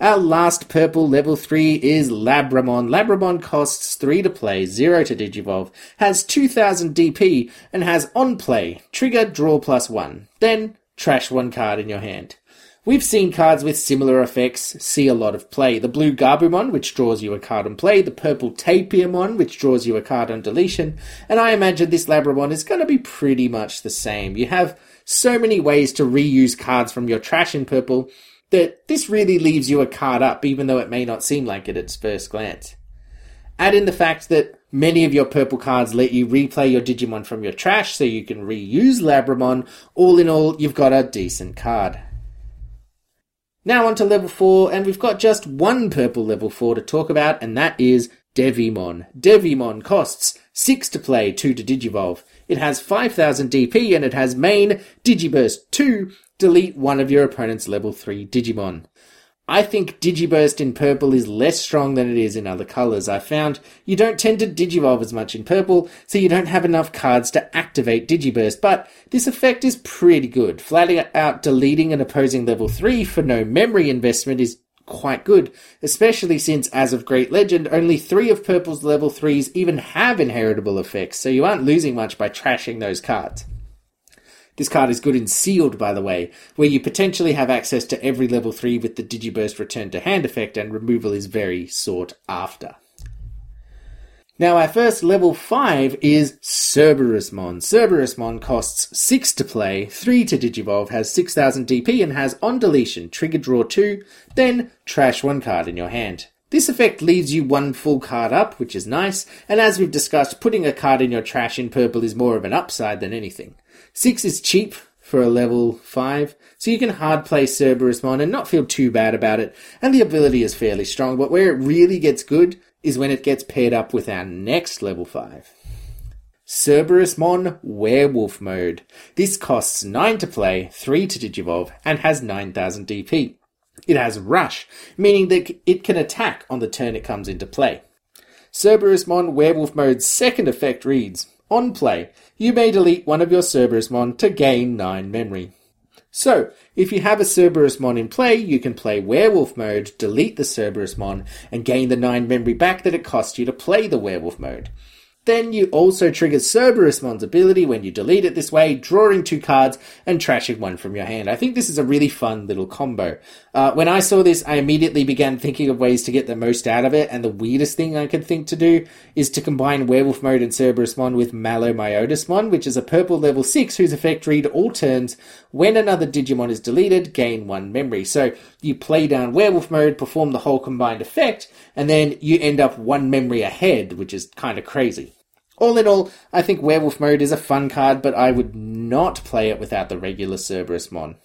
Our last purple level three is Labramon. Labramon costs three to play, zero to Digivolve, has two thousand D P, and has on play, trigger, draw plus one. Then, trash one card in your hand. We've seen cards with similar effects see a lot of play. The blue Garbumon, which draws you a card on play, the purple Tapiamon, which draws you a card on deletion, and I imagine this Labramon is going to be pretty much the same. You have so many ways to reuse cards from your trash in purple, that this really leaves you a card up, even though it may not seem like it at first glance. Add in the fact that many of your purple cards let you replay your Digimon from your trash so you can reuse Labramon. All in all, you've got a decent card. Now on to level four, and we've got just one purple level four to talk about, and that is Devimon. Devimon costs six to play, two to Digivolve. It has five thousand D P, and it has main, Digiburst two, delete one of your opponent's level three Digimon. I think Digiburst in purple is less strong than it is in other colours. I found you don't tend to Digivolve as much in purple, so you don't have enough cards to activate Digiburst, but this effect is pretty good. Flat out deleting an opposing level three for no memory investment is quite good, especially since, as of Great Legend, only three of purple's level threes even have inheritable effects, so you aren't losing much by trashing those cards. This card is good in Sealed, by the way, where you potentially have access to every level three with the Digiburst return to hand effect, and removal is very sought after. Now our first level five is Cerberusmon. Cerberusmon costs six to play, three to Digivolve, has six thousand D P, and has on deletion, trigger draw two, then trash one card in your hand. This effect leaves you one full card up, which is nice, and as we've discussed, putting a card in your trash in purple is more of an upside than anything. Six is cheap for a level five, so you can hard play Cerberusmon and not feel too bad about it, and the ability is fairly strong, but where it really gets good is when it gets paired up with our next level five. Cerberusmon Werewolf Mode. This costs nine to play, three to Digivolve, and has nine thousand D P. It has Rush, meaning that it can attack on the turn it comes into play. Cerberusmon Werewolf Mode's second effect reads, on play, you may delete one of your Cerberusmon to gain nine memory. So, if you have a Cerberusmon in play, you can play Werewolf Mode, delete the Cerberusmon, and gain the nine memory back that it costs you to play the Werewolf Mode. Then you also trigger Cerberusmon's ability when you delete it this way, drawing two cards and trashing one from your hand. I think this is a really fun little combo. Uh, when I saw this, I immediately began thinking of ways to get the most out of it, and the weirdest thing I could think to do is to combine Werewolf Mode and Cerberusmon with Malo Myotismon, which is a purple level six whose effect read all turns. When another Digimon is deleted, gain one memory. So you play down Werewolf Mode, perform the whole combined effect, and then you end up one memory ahead, which is kind of crazy. All in all, I think Werewolf Mode is a fun card, but I would not play it without the regular Cerberusmon.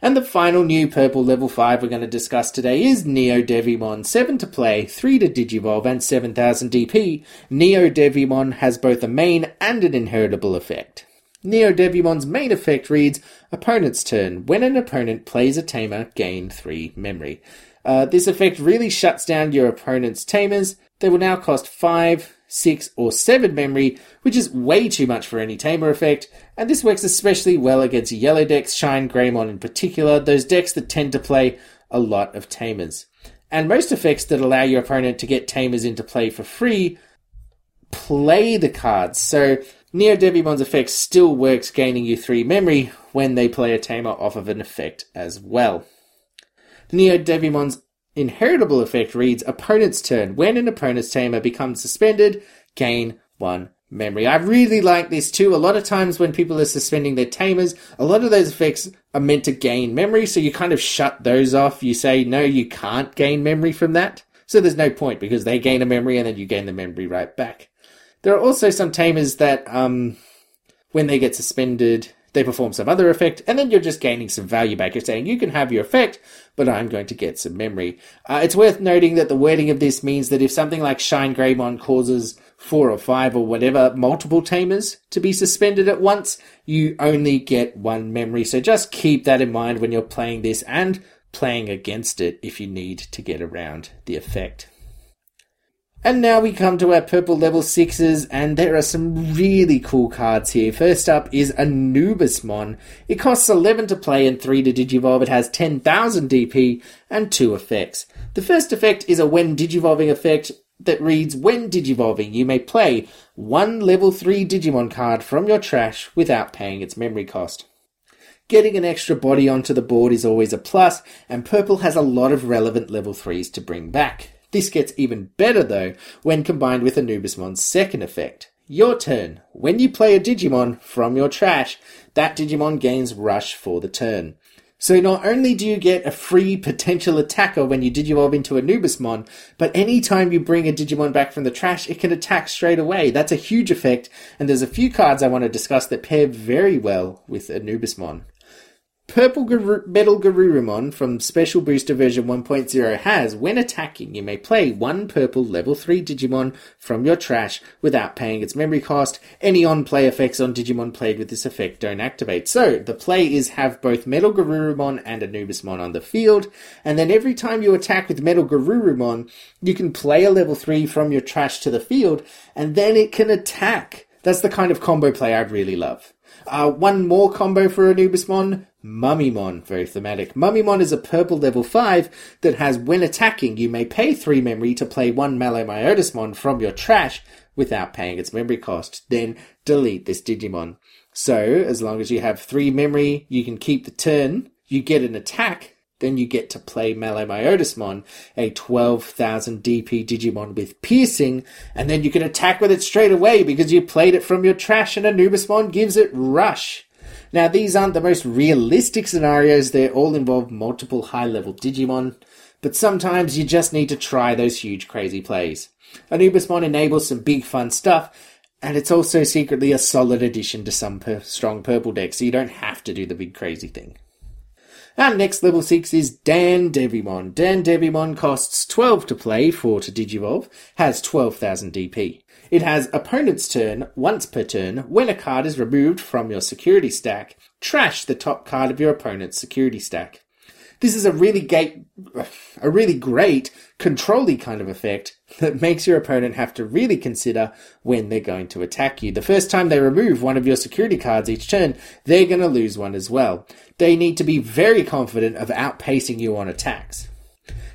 And the final new purple level five we're going to discuss today is Neodevimon. seven to play, three to Digivolve, and seven thousand D P. Neodevimon has both a main and an inheritable effect. Neodevimon's main effect reads, opponent's turn. When an opponent plays a tamer, gain three memory. Uh, this effect really shuts down your opponent's tamers. They will now cost five, six or seven memory, which is way too much for any tamer effect, and this works especially well against yellow decks, Shine Greymon in particular, those decks that tend to play a lot of tamers. And most effects that allow your opponent to get tamers into play for free play the cards, so Neodevimon's effect still works, gaining you three memory when they play a tamer off of an effect as well. Neodevimon's inheritable effect reads, opponent's turn. When an opponent's tamer becomes suspended, gain one memory. I really like this too. A lot of times when people are suspending their tamers, a lot of those effects are meant to gain memory, so you kind of shut those off. You say, no, you can't gain memory from that. So there's no point because they gain a memory and then you gain the memory right back. There are also some tamers that, um, when they get suspended, they perform some other effect, and then you're just gaining some value back. You're saying, you can have your effect, but I'm going to get some memory. Uh, it's worth noting that the wording of this means that if something like Shine Greymon causes four or five or whatever multiple tamers to be suspended at once, you only get one memory. So just keep that in mind when you're playing this and playing against it if you need to get around the effect. And now we come to our purple level sixes, and there are some really cool cards here. First up is Anubismon. It costs eleven to play and three to Digivolve. It has ten thousand D P and two effects. The first effect is a when Digivolving effect that reads, when Digivolving, you may play one level three Digimon card from your trash without paying its memory cost. Getting an extra body onto the board is always a plus, and purple has a lot of relevant level threes to bring back. This gets even better, though, when combined with Anubismon's second effect. Your turn. When you play a Digimon from your trash, that Digimon gains Rush for the turn. So not only do you get a free potential attacker when you Digivolve into Anubismon, but any time you bring a Digimon back from the trash, it can attack straight away. That's a huge effect, and there's a few cards I want to discuss that pair very well with Anubismon. Purple Garu- Metal Garurumon from Special Booster version one point oh has, when attacking, you may play one purple level three Digimon from your trash without paying its memory cost. Any on-play effects on Digimon played with this effect don't activate. So, the play is have both Metal Garurumon and Anubismon on the field, and then every time you attack with Metal Garurumon, you can play a level three from your trash to the field, and then it can attack. That's the kind of combo play I really love. Uh, one more combo for Anubismon, Mummymon, very thematic. Mummymon is a purple level five that has, when attacking, you may pay three memory to play one Malo Myotismon from your trash without paying its memory cost. Then delete this Digimon. So, as long as you have three memory, you can keep the turn, you get an attack, then you get to play Malo Myotismon, a twelve thousand D P Digimon with piercing, and then you can attack with it straight away because you played it from your trash and Anubismon gives it Rush. Now, these aren't the most realistic scenarios. They all involve multiple high-level Digimon, but sometimes you just need to try those huge crazy plays. Anubismon enables some big fun stuff, and it's also secretly a solid addition to some per- strong purple decks, so you don't have to do the big crazy thing. Our next level six is Dandevimon. Dandevimon costs twelve to play, four to Digivolve, has twelve thousand D P. It has opponent's turn, once per turn, when a card is removed from your security stack, trash the top card of your opponent's security stack. This is a really, ga- a really great control-y kind of effect that makes your opponent have to really consider when they're going to attack you. The first time they remove one of your security cards each turn, they're going to lose one as well. They need to be very confident of outpacing you on attacks.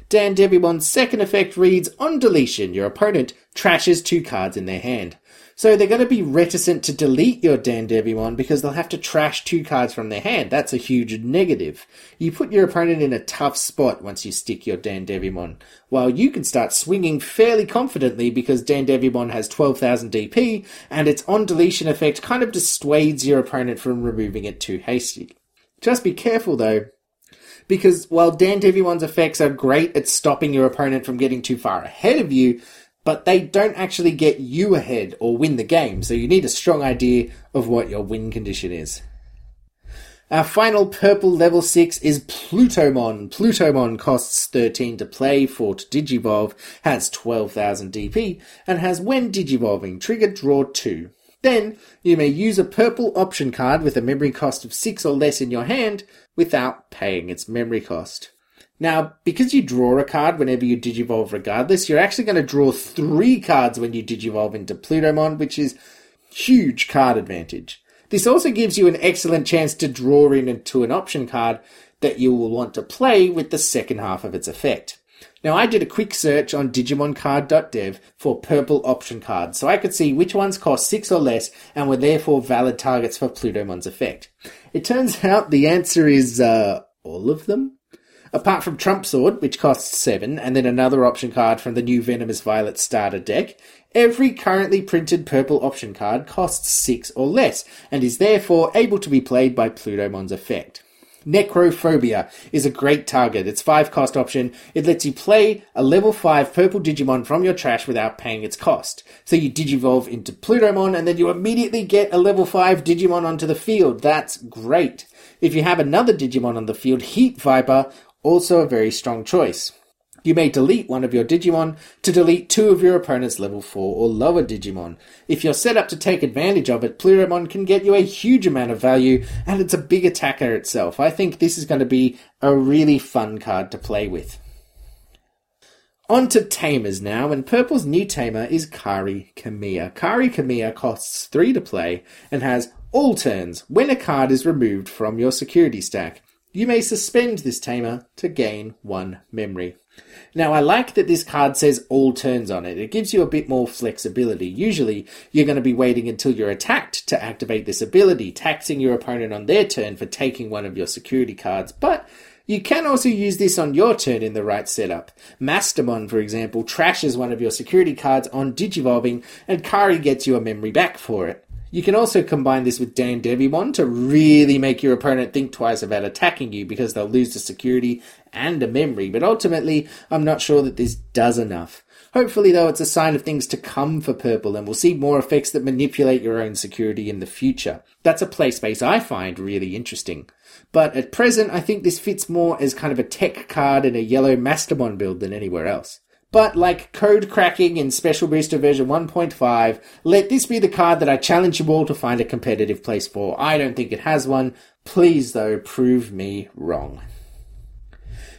Dandevimon's second effect reads, on deletion, your opponent trashes two cards in their hand. So they're going to be reticent to delete your Dandevimon because they'll have to trash two cards from their hand. That's a huge negative. You put your opponent in a tough spot once you stick your Dandevimon, while you can start swinging fairly confidently because Dandevimon has twelve thousand D P, and its on-deletion effect kind of dissuades your opponent from removing it too hastily. Just be careful, though, because while Dandevimon's effects are great at stopping your opponent from getting too far ahead of you, but they don't actually get you ahead or win the game, so you need a strong idea of what your win condition is. Our final purple level six is Plutomon. Plutomon costs thirteen to play, four to digivolve, has twelve thousand D P, and has when digivolving, trigger draw two. Then, you may use a purple option card with a memory cost of six or less in your hand without paying its memory cost. Now, because you draw a card whenever you digivolve regardless, you're actually going to draw three cards when you digivolve into Plutomon, which is huge card advantage. This also gives you an excellent chance to draw in into an option card that you will want to play with the second half of its effect. Now, I did a quick search on digimon card dot dev for purple option cards, so I could see which ones cost six or less and were therefore valid targets for Plutomon's effect. It turns out the answer is, uh, all of them? Apart from Trump Sword, which costs seven, and then another option card from the new Venomous Violet starter deck, every currently printed purple option card costs six or less, and is therefore able to be played by Plutomon's effect. Necrophobia is a great target. It's five cost option. It lets you play a level five purple Digimon from your trash without paying its cost. So you digivolve into Plutomon, and then you immediately get a level five Digimon onto the field. That's great. If you have another Digimon on the field, Heat Viper, also a very strong choice. You may delete one of your Digimon to delete two of your opponent's level four or lower Digimon. If you're set up to take advantage of it, Plutomon can get you a huge amount of value, and it's a big attacker itself. I think this is going to be a really fun card to play with. On to Tamers now, and Purple's new Tamer is Kari Kamiya. Kari Kamiya costs three to play, and has all turns when a card is removed from your security stack. You may suspend this Tamer to gain one memory. Now, I like that this card says all turns on it. It gives you a bit more flexibility. Usually, you're going to be waiting until you're attacked to activate this ability, taxing your opponent on their turn for taking one of your security cards. But you can also use this on your turn in the right setup. Mastamon, for example, trashes one of your security cards on digivolving, and Kari gets you a memory back for it. You can also combine this with Dandevimon to really make your opponent think twice about attacking you, because they'll lose the security and a memory, but ultimately I'm not sure that this does enough. Hopefully though, it's a sign of things to come for purple, and we'll see more effects that manipulate your own security in the future. That's a play space I find really interesting. But at present, I think this fits more as kind of a tech card in a yellow Mastamon build than anywhere else. But like Code Cracking in Special Booster version one point five, let this be the card that I challenge you all to find a competitive place for. I don't think it has one. Please, though, prove me wrong.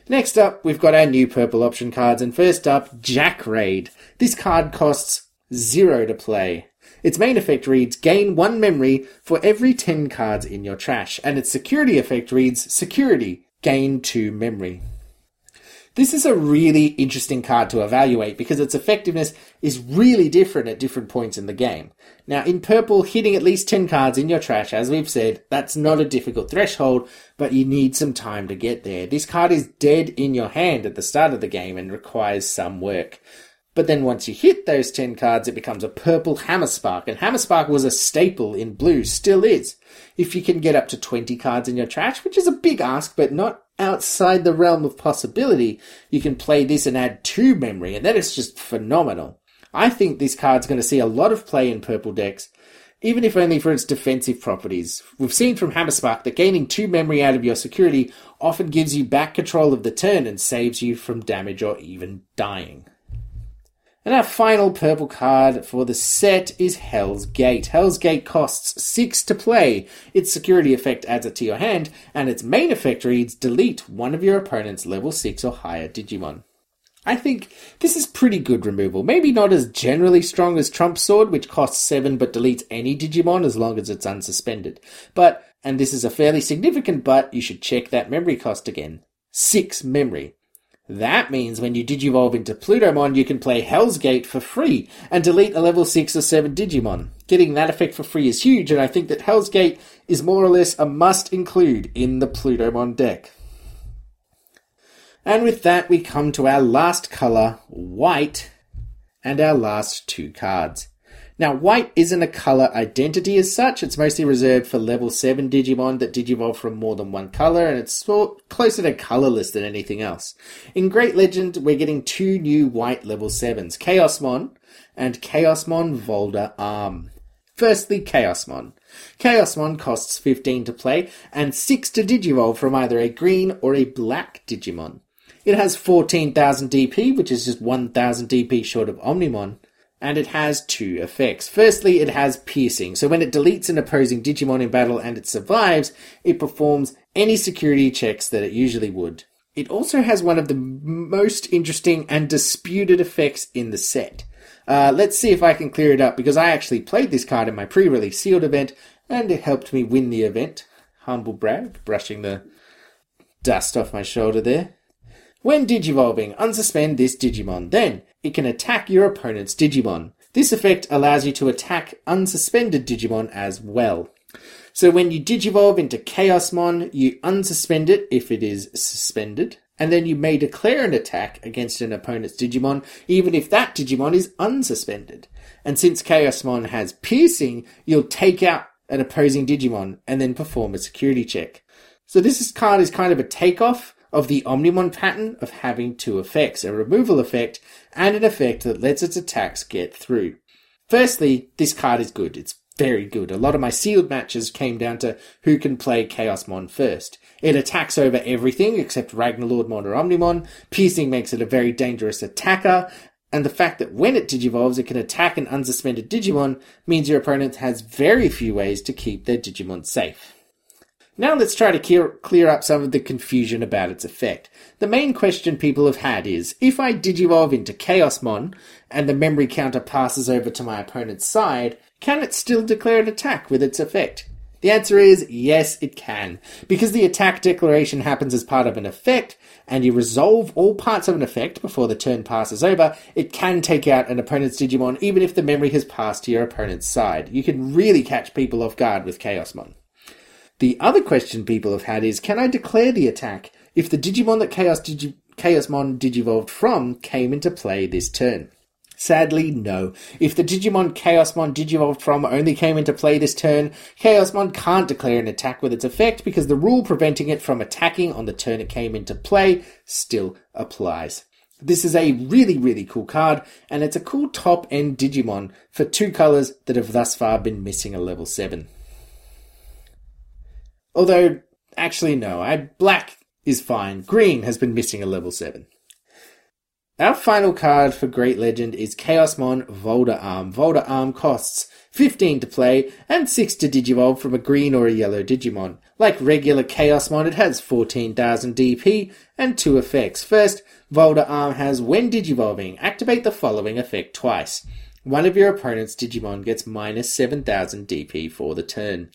Next up, we've got our new purple option cards, and first up, Jack Raid. This card costs zero to play. Its main effect reads, gain one memory for every ten cards in your trash, and its security effect reads, security, gain two memory. This is a really interesting card to evaluate because its effectiveness is really different at different points in the game. Now, in purple, hitting at least ten cards in your trash, as we've said, that's not a difficult threshold, but you need some time to get there. This card is dead in your hand at the start of the game and requires some work. But then once you hit those ten cards, it becomes a purple Hammerspark, and Hammerspark was a staple in blue, still is. If you can get up to twenty cards in your trash, which is a big ask, but not outside the realm of possibility, you can play this and add two memory, and that is just phenomenal. I think this card's going to see a lot of play in purple decks, even if only for its defensive properties. We've seen from Hammerspark that gaining two memory out of your security often gives you back control of the turn and saves you from damage or even dying. And our final purple card for the set is Hell's Gate. Hell's Gate costs six to play. Its security effect adds it to your hand, and its main effect reads, delete one of your opponent's level six or higher Digimon. I think this is pretty good removal. Maybe not as generally strong as Trump Sword, which costs seven but deletes any Digimon as long as it's unsuspended. But, and this is a fairly significant but, you should check that memory cost again. Six memory. That means when you Digivolve into Plutomon, you can play Hell's Gate for free and delete a level six or seven Digimon. Getting that effect for free is huge, and I think that Hell's Gate is more or less a must-include in the Plutomon deck. And with that, we come to our last colour, white, and our last two cards. Now, white isn't a colour identity as such. It's mostly reserved for level seven Digimon that Digivolve from more than one colour, and it's closer to colourless than anything else. In Great Legend, we're getting two new white level sevens, Chaosmon and Chaosmon Volder Arm. Firstly, Chaosmon. Chaosmon costs fifteen to play, and six to Digivolve from either a green or a black Digimon. It has fourteen thousand D P, which is just one thousand D P short of Omnimon. And it has two effects. Firstly, it has piercing. So when it deletes an opposing Digimon in battle and it survives, it performs any security checks that it usually would. It also has one of the most interesting and disputed effects in the set. Uh, let's see if I can clear it up, because I actually played this card in my pre-release sealed event and it helped me win the event. Humble brag, brushing the dust off my shoulder there. When Digivolving, unsuspend this Digimon. Then, it can attack your opponent's Digimon. This effect allows you to attack unsuspended Digimon as well. So when you Digivolve into Chaosmon, you unsuspend it if it is suspended, and then you may declare an attack against an opponent's Digimon, even if that Digimon is unsuspended. And since Chaosmon has piercing, you'll take out an opposing Digimon and then perform a security check. So this card is kind of a takeoff of the Omnimon pattern of having two effects, a removal effect and an effect that lets its attacks get through. Firstly, this card is good. It's very good. A lot of my sealed matches came down to who can play Chaosmon first. It attacks over everything except Ragnalordmon or Omnimon. Piercing makes it a very dangerous attacker, and the fact that when it Digivolves, it can attack an unsuspended Digimon means your opponent has very few ways to keep their Digimon safe. Now let's try to clear up some of the confusion about its effect. The main question people have had is, if I Digivolve into Chaosmon and the memory counter passes over to my opponent's side, can it still declare an attack with its effect? The answer is, yes, it can. Because the attack declaration happens as part of an effect, and you resolve all parts of an effect before the turn passes over, it can take out an opponent's Digimon even if the memory has passed to your opponent's side. You can really catch people off guard with Chaosmon. The other question people have had is, can I declare the attack if the Digimon that Chaos Digi- Chaosmon Digivolved from came into play this turn? Sadly, no. If the Digimon Chaosmon Digivolved from only came into play this turn, Chaosmon can't declare an attack with its effect because the rule preventing it from attacking on the turn it came into play still applies. This is a really, really cool card, and it's a cool top-end Digimon for two colours that have thus far been missing a level seven. Although, actually no, I, black is fine. Green has been missing a level seven. Our final card for Great Legend is Chaosmon Volder Arm. Volder Arm costs fifteen to play and six to Digivolve from a green or a yellow Digimon. Like regular Chaosmon, it has fourteen thousand D P and two effects. First, Volder Arm has, when Digivolving, activate the following effect twice. One of your opponent's Digimon gets minus seven thousand D P for the turn.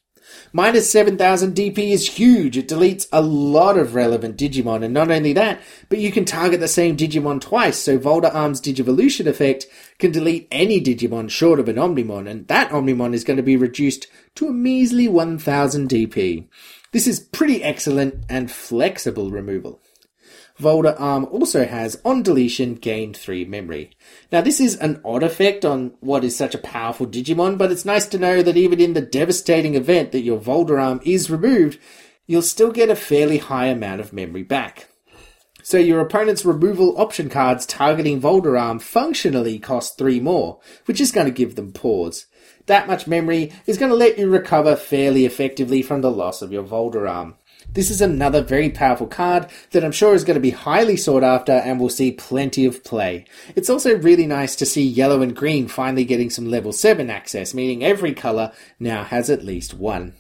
Minus seven thousand D P is huge. It deletes a lot of relevant Digimon, and not only that, but you can target the same Digimon twice, so Volder Arm's Digivolution effect can delete any Digimon short of an Omnimon, and that Omnimon is going to be reduced to a measly one thousand D P. This is pretty excellent and flexible removal. Volder Arm also has, on deletion, gain three memory. Now this is an odd effect on what is such a powerful Digimon, but it's nice to know that even in the devastating event that your Volder Arm is removed, you'll still get a fairly high amount of memory back. So your opponent's removal option cards targeting Volder Arm functionally cost three more, which is going to give them pause. That much memory is going to let you recover fairly effectively from the loss of your Volder Arm. This is another very powerful card that I'm sure is going to be highly sought after and will see plenty of play. It's also really nice to see yellow and green finally getting some level seven access, meaning every colour now has at least one.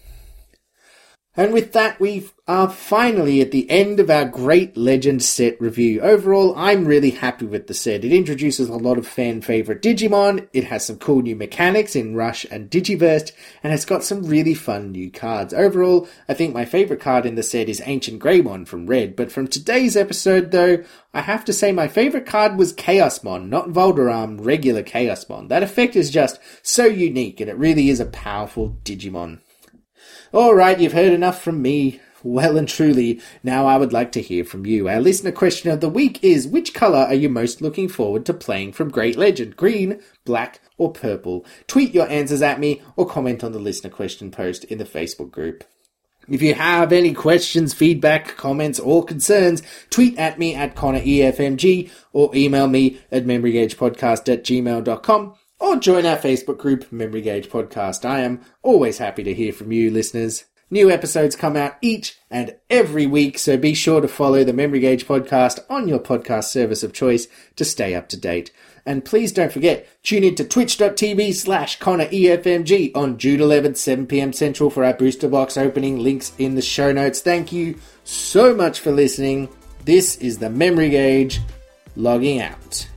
And with that, we are finally at the end of our Great Legend set review. Overall, I'm really happy with the set. It introduces a lot of fan-favourite Digimon, it has some cool new mechanics in Rush and Digiburst, and it's got some really fun new cards. Overall, I think my favourite card in the set is Ancient Greymon from Red, but from today's episode, though, I have to say my favourite card was Chaosmon, not Volderam, regular Chaosmon. That effect is just so unique, and it really is a powerful Digimon. Alright, you've heard enough from me. Well and truly, now I would like to hear from you. Our listener question of the week is, which colour are you most looking forward to playing from Great Legend? Green, black or purple? Tweet your answers at me or comment on the listener question post in the Facebook group. If you have any questions, feedback, comments or concerns, tweet at me at Connor E F M G or email me at memory gauge podcast at gmail dot com. Or join our Facebook group, Memory Gauge Podcast. I am always happy to hear from you, listeners. New episodes come out each and every week, so be sure to follow the Memory Gauge Podcast on your podcast service of choice to stay up to date. And please don't forget, tune in to twitch dot t v slash Connor E F M G on June eleventh, seven p m Central for our booster box opening. Links in the show notes. Thank you so much for listening. This is the Memory Gauge logging out.